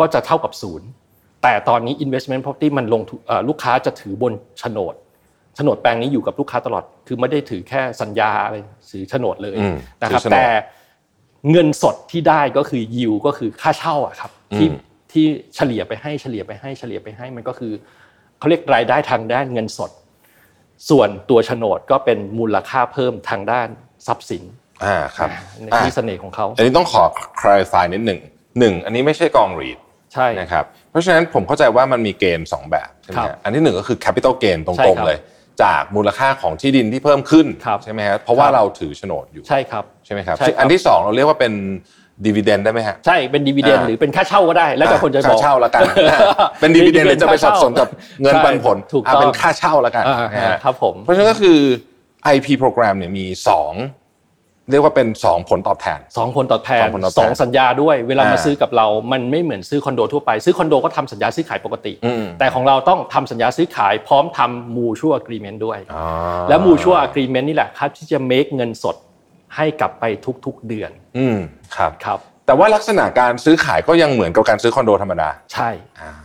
ก็จะเท่ากับศูนย์แต่ตอนนี้ investment property มันลงลูกค้าจะถือบนโฉนดโฉนดแปลงนี้อยู่กับลูกค้าตลอดคือไม่ได้ถือแค่สัญญาอะไรถือโฉนดเลยนะครับแต่เงินสดที่ได้ก็คือ yield ก็คือค่าเช่าอ่ะครับที่ที่เฉลี่ยไปให้เฉลี่ยไปให้เฉลี่ยไปให้มันก็คือเค้าเรียกรายได้ทางด้านเงินสดส่วนตัวโฉนดก็เป็นมูลค่าเพิ่มทางด้านทรัพย์สินอ่าครับนี่เสน่ห์ของเขาอันนี้ต้องขอ clarify นิดหนึ่งหนึ่งอันนี้ไม่ใช่กองรีทใช่นะครับเพราะฉะนั้นผมเข้าใจว่ามันมีเกณฑ์สองแบบใช่ไหมครับอันที่หนึ่งก็คือ capital gain ตรงๆเลยจากมูลค่าของที่ดินที่เพิ่มขึ้นใช่ไหมครับเพราะว่าเราถือโฉนดอยู่ใช่ครับใช่ไหมครับอันที่สองเราเรียกว่าเป็นdividend ได้ไหมฮะใช่เป็น dividend หรือเป็นค่าเช่าก็ได้แล้วแต่คนจะบอกค่าเช่าละกันเป็น dividend จะไปสับสนกับเงินปันผลอ่ะเป็นค่าเช่าละกันครับผมเพราะฉะนั้นก็คือ ไอ พี program เนี่ยมีสอง เรียกว่าเป็นสองผลตอบแทนสองผลตอบแทนสองสัญญาด้วยเวลามาซื้อกับเรามันไม่เหมือนซื้อคอนโดทั่วไปซื้อคอนโดก็ทำสัญญาซื้อขายปกติแต่ของเราต้องทำสัญญาซื้อขายพร้อมทำ Mutual Agreement ด้วยและ Mutual Agreement นี่แหละครับที่จะ make เงินสดให้กลับไปทุกๆเดือนอืมครับครับแต่ว่าลักษณะการซื้อขายก็ยังเหมือนกับการซื้อคอนโดธรรมดาใช่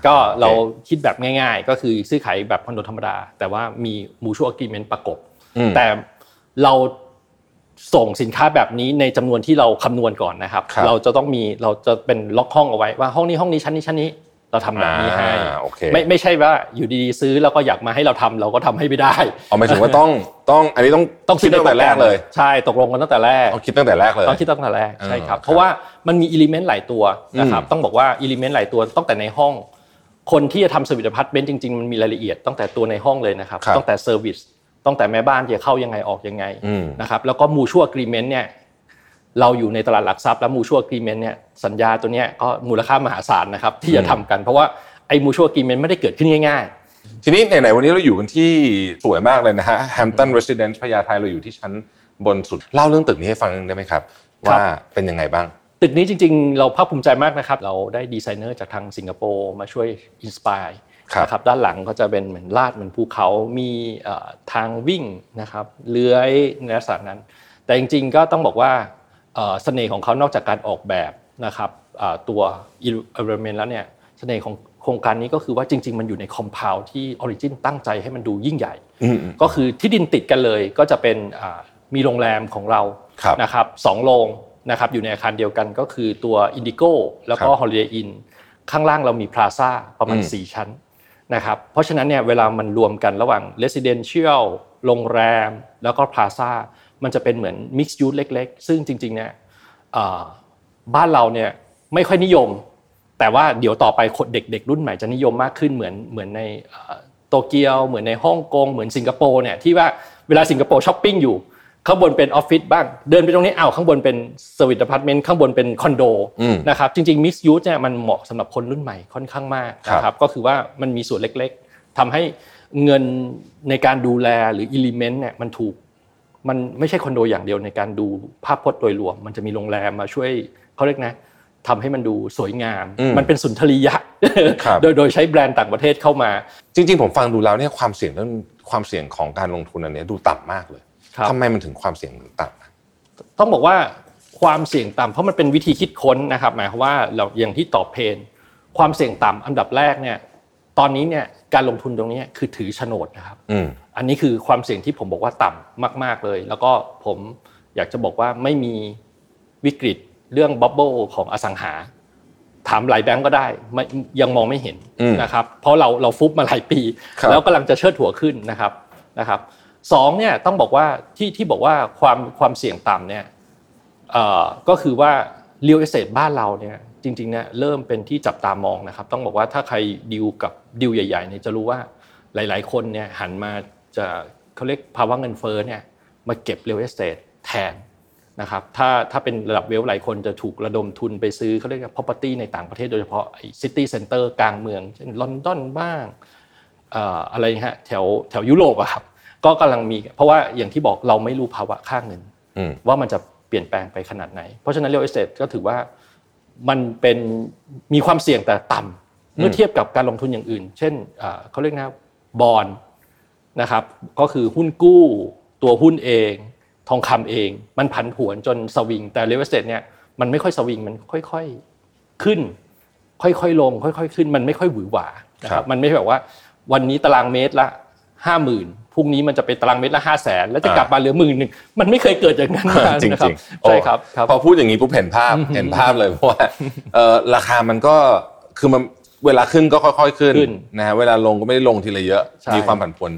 ก็เราคิดแบบง่ายๆก็คือซื้อขายแบบคอนโดธรรมดาแต่ว่ามี Mutual Agreement ประกบแต่เราส่งสินค้าแบบนี้ในจำนวนที่เราคำนวณก่อนนะครับเราจะต้องมีเราจะเป็นล็อกห้องเอาไว้ว่าห้องนี้ห้องนี้ชั้นนี้ชั้นนี้เราทำแบบนี้ให้ไม่ไม่ใช่ว่าอยู่ดีๆซื้อแล้วก็อยากมาให้เราทำเราก็ทำให้ไม่ได้อ๋อหมายถึงว่าต้องต้องอันนี้ต้องต้องคิดตั้งแต่แรกเลยใช่ตกลงกันตั้งแต่แรกต้องคิดตั้งแต่แรกเลยต้องคิดตั้งแต่แรกใช่ครับเพราะว่ามันมีอิเลเมนต์หลายตัวนะครับต้องบอกว่าอิเลเมนต์หลายตัวตั้งแต่ในห้องคนที่จะทำเซอร์วิสอพาร์ตเมนต์จริงๆมันมีรายละเอียดตั้งแต่ตัวในห้องเลยนะครับตั้งแต่เซอร์วิสตั้งแต่แม่บ้านจะเข้ายังไงออกยังไงนะครับแล้วก็ Mutual Agreement เนี่ยเราอยู่ในตลาดหลักทรัพย์แล้ว Mutual Agreement เนี่ยสัญญาตัวเนี้ยก็มูลค่ามหาศาลนะครับที่จะทำกันเพราะว่าไอ้ Mutual Agreement ไม่ได้เกิดขึ้นง่ายๆทีนี้ไหนๆวันนี้เราอยู่กันที่สวยมากเลยนะฮะ Hampton Residence พญาไทเราอยู่ที่ชั้นบนสุดเล่าเรื่องตึกนี้ให้ฟังได้มั้ยครับว่าเป็นยังไงบ้างตึกนี้จริงๆเราภาคภูมิใจมากนะครับเราได้ดีไซเนอร์จากทางสิงคโปร์มาช่วยอินสไปร์นะครับด้านหลังก็จะเป็นเหมือนลาดเหมือนภูเขามีทางวิ่งนะครับเลื้อยในลักษณะนั้นแต่จริงๆก็ต้องบอกว่าเสน่ห์ของเขานอกจากการออกแบบนะครับตัว environment แล้วเนี่ยเสน่ห์ของโครงการนี้ก็คือว่าจริงๆมันอยู่ใน compound ที่ Origin ตั้งใจให้มันดูยิ่งใหญ่ก็คือที่ดินติดกันเลยก็จะเป็นมีโรงแรมของเรานะครับสองโรงนะครับอยู่ในอาคารเดียวกันก็คือตัว Indigo แล้วก็ Holiday Inn ข้างล่างเรามี Plaza ประมาณสี่ชั้นนะครับเพราะฉะนั้นเนี่ยเวลามันรวมกันระหว่าง residential โรงแรมแล้วก็ plaza มันจะเป็นเหมือน mixed use เล็กๆซึ่งจริงๆเนี่ยเอ่อบ้านเราเนี่ยไม่ค่อยนิยมแต่ว่าเดี๋ยวต่อไปคนเด็กๆรุ่นใหม่จะนิยมมากขึ้นเหมือนเหมือนในเอ่อโตเกียวเหมือนในฮ่องกงเหมือนสิงคโปร์เนี่ยที่ว่าเวลาสิงคโปร์ช้อปปิ้งอยู่ข้างบนเป็นออฟฟิศบ้างเดินไปตรงนี้อ้าวข้างบนเป็นเซอร์วิสอพาร์ตเมนต์ข้างบนเป็นคอนโดนะครับจริงๆมิกซ์ยูสเนี่ยมันเหมาะสำหรับคนรุ่นใหม่ค่อนข้างมากนะครับก็คือว่ามันมีส่วนเล็กๆทำให้เงินในการดูแลหรืออิเลเมนต์เนี่ยมันถูกมันไม่ใช่คอนโดอย่างเดียวในการดูภาพพจน์โดยรวมมันจะมีโรงแรมมาช่วยเค้าเรียกนะทำให้มันดูสวยงามมันเป็นสุนทรียะโดยโดยใช้แบรนด์ต่างประเทศเข้ามาจริงๆผมฟังดูแล้วเนี่ยความเสี่ยงเรื่องความเสี่ยงของการลงทุนอันเนี้ยดูต่ำมากเลยทำไมมันถึงความเสี่ยงต่ำต้องบอกว่าความเสี่ยงต่ำเพราะมันเป็นวิธีคิดค้นนะครับหมายความว่าเราอย่างที่ตอบเพนความเสี่ยงต่ำอันดับแรกเนี่ยตอนนี้เนี่ยการลงทุนตรงนี้คือถือโฉนดนะครับอันนี้คือความเสี่ยงที่ผมบอกว่าต่ำมากๆเลยแล้วก็ผมอยากจะบอกว่าไม่มีวิกฤตเรื่องบับเบิ้ลของอสังหาถามหลายแบงก์ก็ได้ยังมองไม่เห็นนะครับเพราะเราเราฟุบมาหลายปีแล้วกำลังจะเชิดหัวขึ้นนะครับนะครับสองเนี่ยต้องบอกว่าที่ที่บอกว่าความความเสี่ยงต่ำเนี่ยก็คือว่า real estate บ้านเราเนี่ยจริงๆเนี่ยเริ่มเป็นที่จับตามองนะครับต้องบอกว่าถ้าใครดีลกับดีลใหญ่ๆเนี่ยจะรู้ว่าหลายๆคนเนี่ยหันมาจะเขาเรียกภาวะเงินเฟ้อเนี่ยมาเก็บ real estate แทนนะครับถ้าถ้าเป็นระดับเวลหลายคนจะถูกระดมทุนไปซื้อเขาเรียกว่า property ในต่างประเทศโดยเฉพาะ city center กลางเมืองเช่นลอนดอนบ้างอะไรฮะแถวแถวยุโรปอะครับก็กำลังมีเพราะว่าอย่างที่บอกเราไม่รู้ภาวะค่าเงินว่ามันจะเปลี่ยนแปลงไปขนาดไหนเพราะฉะนั้น real estate ก็ถือว่ามันเป็นมีความเสี่ยงแต่ต่ำเมื่อเทียบกับการลงทุนอย่างอื่นเช่นเอ่อเค้าเรียกนะบอนด์นะครับก็คือหุ้นกู้ตัวหุ้นเองทองคำเองมันผันผวนจนสวิงแต่ real estate เนี่ยมันไม่ค่อยสวิงมันค่อยๆขึ้นค่อยๆลงค่อยๆขึ้นมันไม่ค่อยหวือหวานะครับมันไม่ใช่แบบว่าวันนี้ตารางเมตรละ ห้าหมื่นพรุ่งนี้มันจะเป็นตารางเมตรละ ห้าแสน แล้วจะกลับมาเหลือ หนึ่งหมื่น มันไม่เคยเกิดอย่างนั้นมานะครับใช่ครับพอพูดอย่างนี้ปุ๊บเห็นภาพเห็นภาพเลยเพราะว่าเอ่อราคามันก็คือมันเวลาขึ้นก็ค่อยๆขึ้นนะฮะเวลาลงก็ไม่ได้ลงทีละเยอะมีความผันผวน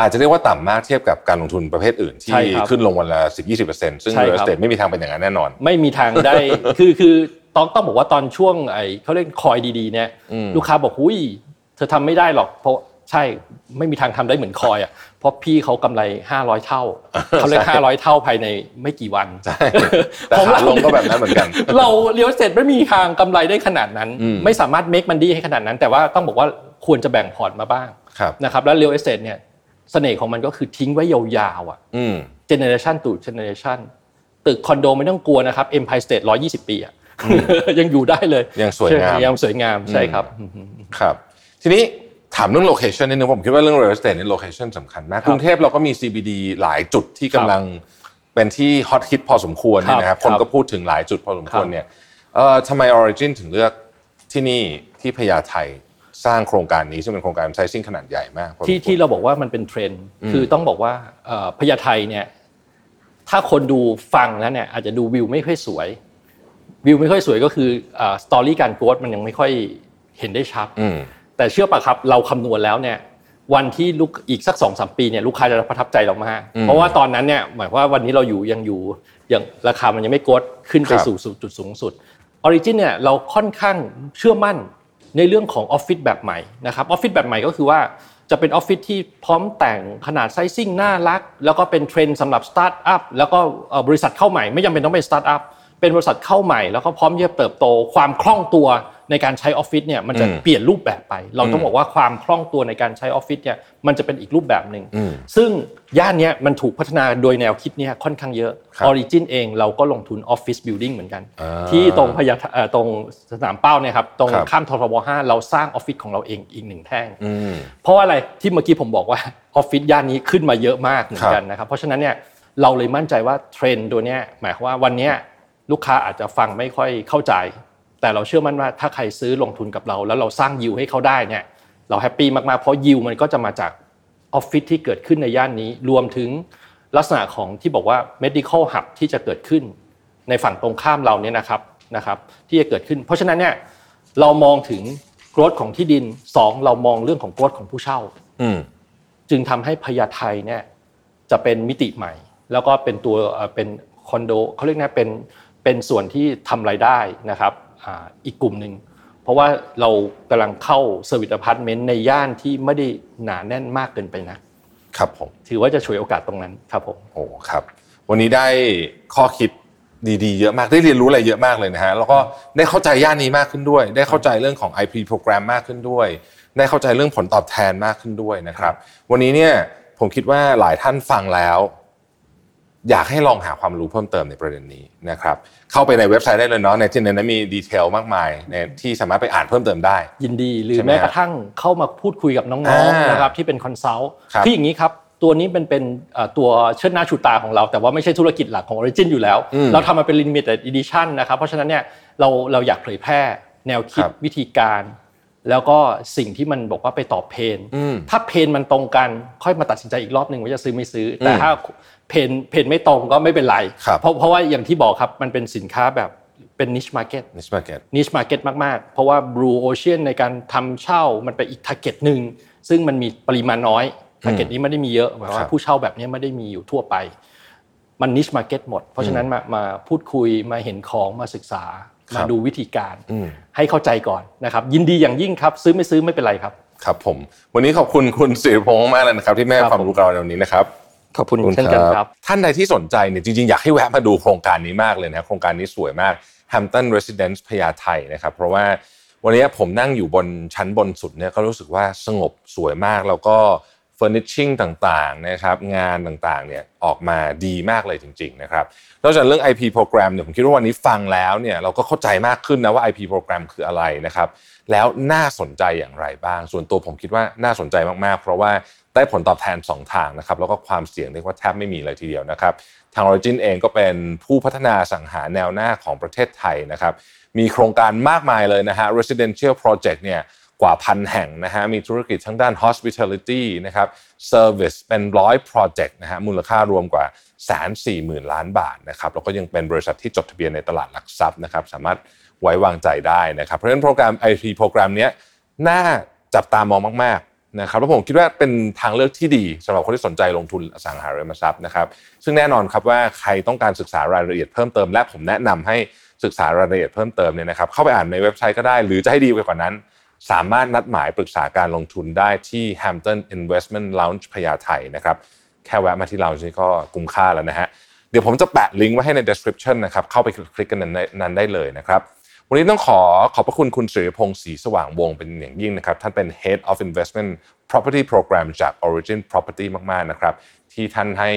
อาจจะเรียกว่าต่ำมากเทียบกับการลงทุนประเภทอื่นที่ขึ้นลงวันละ สิบถึงยี่สิบเปอร์เซ็นต์ ซึ่ง real estate ไม่มีทางเป็นอย่างนั้นแน่นอนไม่มีทางได้คือคือต้องต้องบอกว่าตอนช่วงไอ้เค้าเรียกคอยดีๆเนี่ยลูกค้าบอกหุ้ยเธอทำไม่ได้หรอกเพราะใช่ไม่มีทางทำได้เหมือนคอยอ่ะเพราะพี่เค้ากำไรห้าร้อยเท่าเค้าเลยห้าร้อยเท่าภายในไม่กี่วันใช่ของเราลงก็แบบนั้นเหมือนกันเราเลี้ยวเสร็จไม่มีทางกำไรได้ขนาดนั้นไม่สามารถเมคมันดีให้ขนาดนั้นแต่ว่าต้องบอกว่าควรจะแบ่งพอร์ตมาบ้างนะครับแล้วเลี้ยวเสร็จเนี่ยเสน่ห์ของมันก็คือทิ้งไว้ยาวๆอ่ะอืมเจเนเรชั่นต่อเจเนเรชั่น ตึกคอนโดไม่ต้องกลัวนะครับ Empire State หนึ่งร้อยยี่สิบปีอ่ะยังอยู่ได้เลยยังสวยงามยังสวยงามใช่ครับครับทีนี้ถามเรื่องโลเคชั่นนิดนึงผมคิดว่าเรื่อง real estate เนี่ยโลเคชั่นสำคัญมากกรุงเทพเราก็มี ซี บี ดี หลายจุดที่กำลังเป็นที่ฮอตฮิตพอสมควรนะครับคนก็พูดถึงหลายจุดพอสมควรเนี่ยเอ่อทำไม Origin ถึงเลือกที่นี่ที่พญาไทสร้างโครงการนี้ซึ่งเป็นโครงการไซซิ่งขนาดใหญ่มากที่ที่เราบอกว่ามันเป็นเทรนด์คือต้องบอกว่าเอ่อพญาไทเนี่ยถ้าคนดูฟังแล้วเนี่ยอาจจะดูวิวไม่ค่อยสวยวิวไม่ค่อยสวยก็คือเอ่อสตอรี่การโกรธมันยังไม่ค่อยเห็นได้ชัดแต่เชื่อป่ะครับเราคำนวณแล้วเนี่ยวันที่ลูกอีกสัก สองถึงสาม ปีเนี่ยลูกค้าจะประทับใจเรามากเพราะว่าตอนนั้นเนี่ยหมายว่าวันนี้เราอยู่ยังอยู่ยังราคามันยังไม่โกรธขึ้นไปสู่จุดสูงสุด Origin เนี่ยเราค่อนข้างเชื่อมั่นในเรื่องของออฟฟิศแบบใหม่นะครับออฟฟิศแบบใหม่ก็คือว่าจะเป็นออฟฟิศที่พร้อมแต่งขนาดไซซิ่งน่ารักแล้วก็เป็นเทรนด์สำหรับสตาร์ทอัพแล้วก็บริษัทเข้าใหม่ไม่จำเป็นต้องเป็นสตาร์ทอัพเป็นบริษัทเข้าใหม่แล้วก็พร้อมที่จะเติบโตความคล่องตัวในการใช้ออฟฟิศเนี่ยมันจะเปลี่ยนรูปแบบไปเราต้องบอกว่าความคล่องตัวในการใช้ออฟฟิศเนี่ยมันจะเป็นอีกรูปแบบนึงซึ่งย่านนี้มันถูกพัฒนาโดยแนวคิดเนี่ยค่อนข้างเยอะ Origin เองเราก็ลงทุนออฟฟิศบิลดิ้งเหมือนกันที่ตรงพญาเอ่อตรงสนามเป้าเนี่ยครับตรงข้ามททบห้าเราสร้างออฟฟิศของเราเองอีกหนึ่งแท่งเพราะอะไรที่เมื่อกี้ผมบอกว่าออฟฟิศย่านนี้ขึ้นมาเยอะมากเหมือนกันนะครับเพราะฉะนั้นเนี่ยเราเลยมั่นใจว่าเทรนด์ตัวเนี้ยหมายความว่าวันเนี้ยลูกค้าอาจจะฟังไม่ค่อยเข้าใจแต่เราเชื่อมั่นว่าถ้าใครซื้อลงทุนกับเราแล้วเราสร้างยิวให้เขาได้เนี่ยเราแฮปปี้มากๆเพราะยิวมันก็จะมาจากออฟฟิศที่เกิดขึ้นในย่านนี้รวมถึงลักษณะของที่บอกว่า medical hub ที่จะเกิดขึ้นในฝั่งตรงข้ามเราเนี่ยนะครับนะครับที่จะเกิดขึ้นเพราะฉะนั้นเนี่ยเรามองถึง growth ของที่ดินสองเรามองเรื่องของ growth ของผู้เช่าจึงทำให้พญาไทเนี่ยจะเป็นมิติใหม่แล้วก็เป็นตัวเป็นคอนโดเขาเรียกนะเป็นเป็นส่วนที่ทำรายได้นะครับอีกกลุ่มหนึ่งเพราะว่าเรากำลังเข้า Service Apartment ในย่านที่ไม่ได้หนาแน่นมากเกินไปนะครับผมถือว่าจะฉวยโอกาสตรงนั้นครับผมโอ้ครับวันนี้ได้ข้อคิดดีๆเยอะมากได้เรียนรู้อะไรเยอะมากเลยนะฮะแล้วก็ได้เข้าใจย่านนี้มากขึ้นด้วยได้เข้าใจเรื่องของ ไอ พี Program มากขึ้นด้วยได้เข้าใจเรื่องผลตอบแทนมากขึ้นด้วยนะครับวันนี้เนี่ยผมคิดว่าหลายท่านฟังแล้วอยากให้ลองหาความรู้เพิ่มเติมในประเด็นนี้นะครับเข้าไปในเว็บไซต์ได้เลยเนาะในที่นั้นมีดีเทลมากมายในที่สามารถไปอ่านเพิ่มเติมได้ยินดีหรือแม้กระทั่งเข้ามาพูดคุยกับน้องๆนะครับที่เป็นคอนซัลท์คืออย่างนี้ครับตัวนี้เป็นเป็นตัวเชิดหน้าชูตาของเราแต่ว่าไม่ใช่ธุรกิจหลักของ Origin อยู่แล้วเราทำมาเป็น Limited Edition นะครับเพราะฉะนั้นเนี่ยเราเราอยากเผยแพร่แนวคิดวิธีการแล้วก็สิ่งที่มันบอกว่าไปตอบเพนถ้าเพนมันตรงกันค่อยมาตัดสินใจอีกรอบนึงว่าจะซื้อไม่ซื้อแต่ถ้าเพนเพนไม่ตรงก็ไม่เป็นไรเพราะเพราะว่าอย่างที่บอกครับมันเป็นสินค้าแบบเป็น niche market niche market niche market มากๆเพราะว่า blue ocean ในการทำเช่ามันไปอีก target นึงซึ่งมันมีปริมาณน้อย target นี้ไม่ได้มีเยอะหมายว่าผู้เช่าแบบนี้ไม่ได้มีอยู่ทั่วไปมัน niche market หมดเพราะฉะนั้นมามาพูดคุยมาเห็นของมาศึกษามาดูวิธีการให้เข้าใจก่อนนะครับยินดีอย่างยิ่งครับซื้อไม่ซื้อไม่เป็นไรครับครับผมวันนี้ขอบคุณคุณศิริพงษ์มากเลยนะครับที่แม่ความรู้เราในวันนี้นะครับขอบคุณเช่นกันครับท่านใดที่สนใจเนี่ยจริงๆอยากให้แวะมาดูโครงการนี้มากเลยนะโครงการนี้สวยมาก Hampton Residence พญาไทนะครับเพราะว่าวันนี้ผมนั่งอยู่บนชั้นบนสุดเนี่ยก็รู้สึกว่าสงบสวยมากแล้วก็เฟอร์นิชชิ่งต่างๆนะครับงานต่างๆเนี่ยออกมาดีมากเลยจริงๆนะครับนอกจากเรื่อง ไอ พี Program เนี่ยผมคิดว่าวันนี้ฟังแล้วเนี่ยเราก็เข้าใจมากขึ้นนะว่า ไอ พี Program คืออะไรนะครับแล้วน่าสนใจอย่างไรบ้างส่วนตัวผมคิดว่าน่าสนใจมากๆเพราะว่าได้ผลตอบแทนสองทางนะครับแล้วก็ความเสี่ยงเรียกว่าแทบไม่มีเลยทีเดียวนะครับทาง Origin เองก็เป็นผู้พัฒนาอสังหาแนวหน้าของประเทศไทยนะครับมีโครงการมากมายเลยนะฮะ Residential Project เนี่ยกว่าพันแห่งนะฮะมีธุรกิจทั้งด้าน hospitality นะครับ service เป็นร้อย project นะฮะมูลค่ารวมกว่า หนึ่งแสนสี่หมื่น ล้านบาทนะครับแล้วก็ยังเป็นบริษัทที่จดทะเบียนในตลาดหลักทรัพย์นะครับสามารถไว้วางใจได้นะครับเพราะฉะนั้นโปรแกรม ไอ พี โปรแกรมเนี้ยน่าจับตามองมากๆนะครับแล้วผมคิดว่าเป็นทางเลือกที่ดีสำหรับคนที่สนใจลงทุนอสังหาริมทรัพย์นะครับซึ่งแน่นอนครับว่าใครต้องการศึกษารายละเอียดเพิ่มเติมและผมแนะนำให้ศึกษารายละเอียดเพิ่มเติมเนี่ยนะครับเข้าไปอ่านในเว็บไซต์ก็ได้หรือจะให้ดีไปกว่านั้นสามารถนัดหมายปรึกษาการลงทุนได้ที่ Hampton Investment Lounge พญาไทนะครับแค่แวะมาที่ Lounge นี่ก็คุ้มค่าแล้วนะฮะเดี๋ยวผมจะแปะลิงก์ไว้ให้ใน description นะครับเข้าไปคลิกกันนั้นได้เลยนะครับวันนี้ต้องขอขอบพระคุณคุณศิริพงษ์ศรีสว่างวงศ์เป็นอย่างยิ่งนะครับท่านเป็น Head of Investment Property Program จาก Origin Property มากๆนะครับที่ท่านให้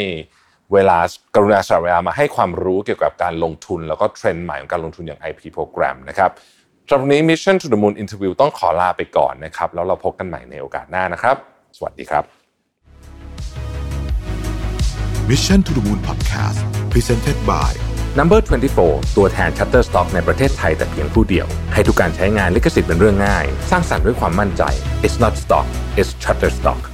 เวลากรุณาสละเวลามาให้ความรู้เกี่ยวกับการลงทุนแล้วก็เทรนด์ใหม่ของการลงทุนอย่าง ไอ พี Program นะครับสำหรับวันนี้ Mission to the Moon Interview ต้องขอลาไปก่อนนะครับแล้วเราพบกันใหม่ในโอกาสหน้านะครับสวัสดีครับ Mission to the Moon Podcast Presented by Number ยี่สิบสี่ ตัวแทน Shutterstock ในประเทศไทยแต่เพียงผู้เดียวให้ทุกการใช้งานลิขสิทธิ์เป็นเรื่องง่ายสร้างสรรค์ด้วยความมั่นใจ It's not stock, it's Shutterstock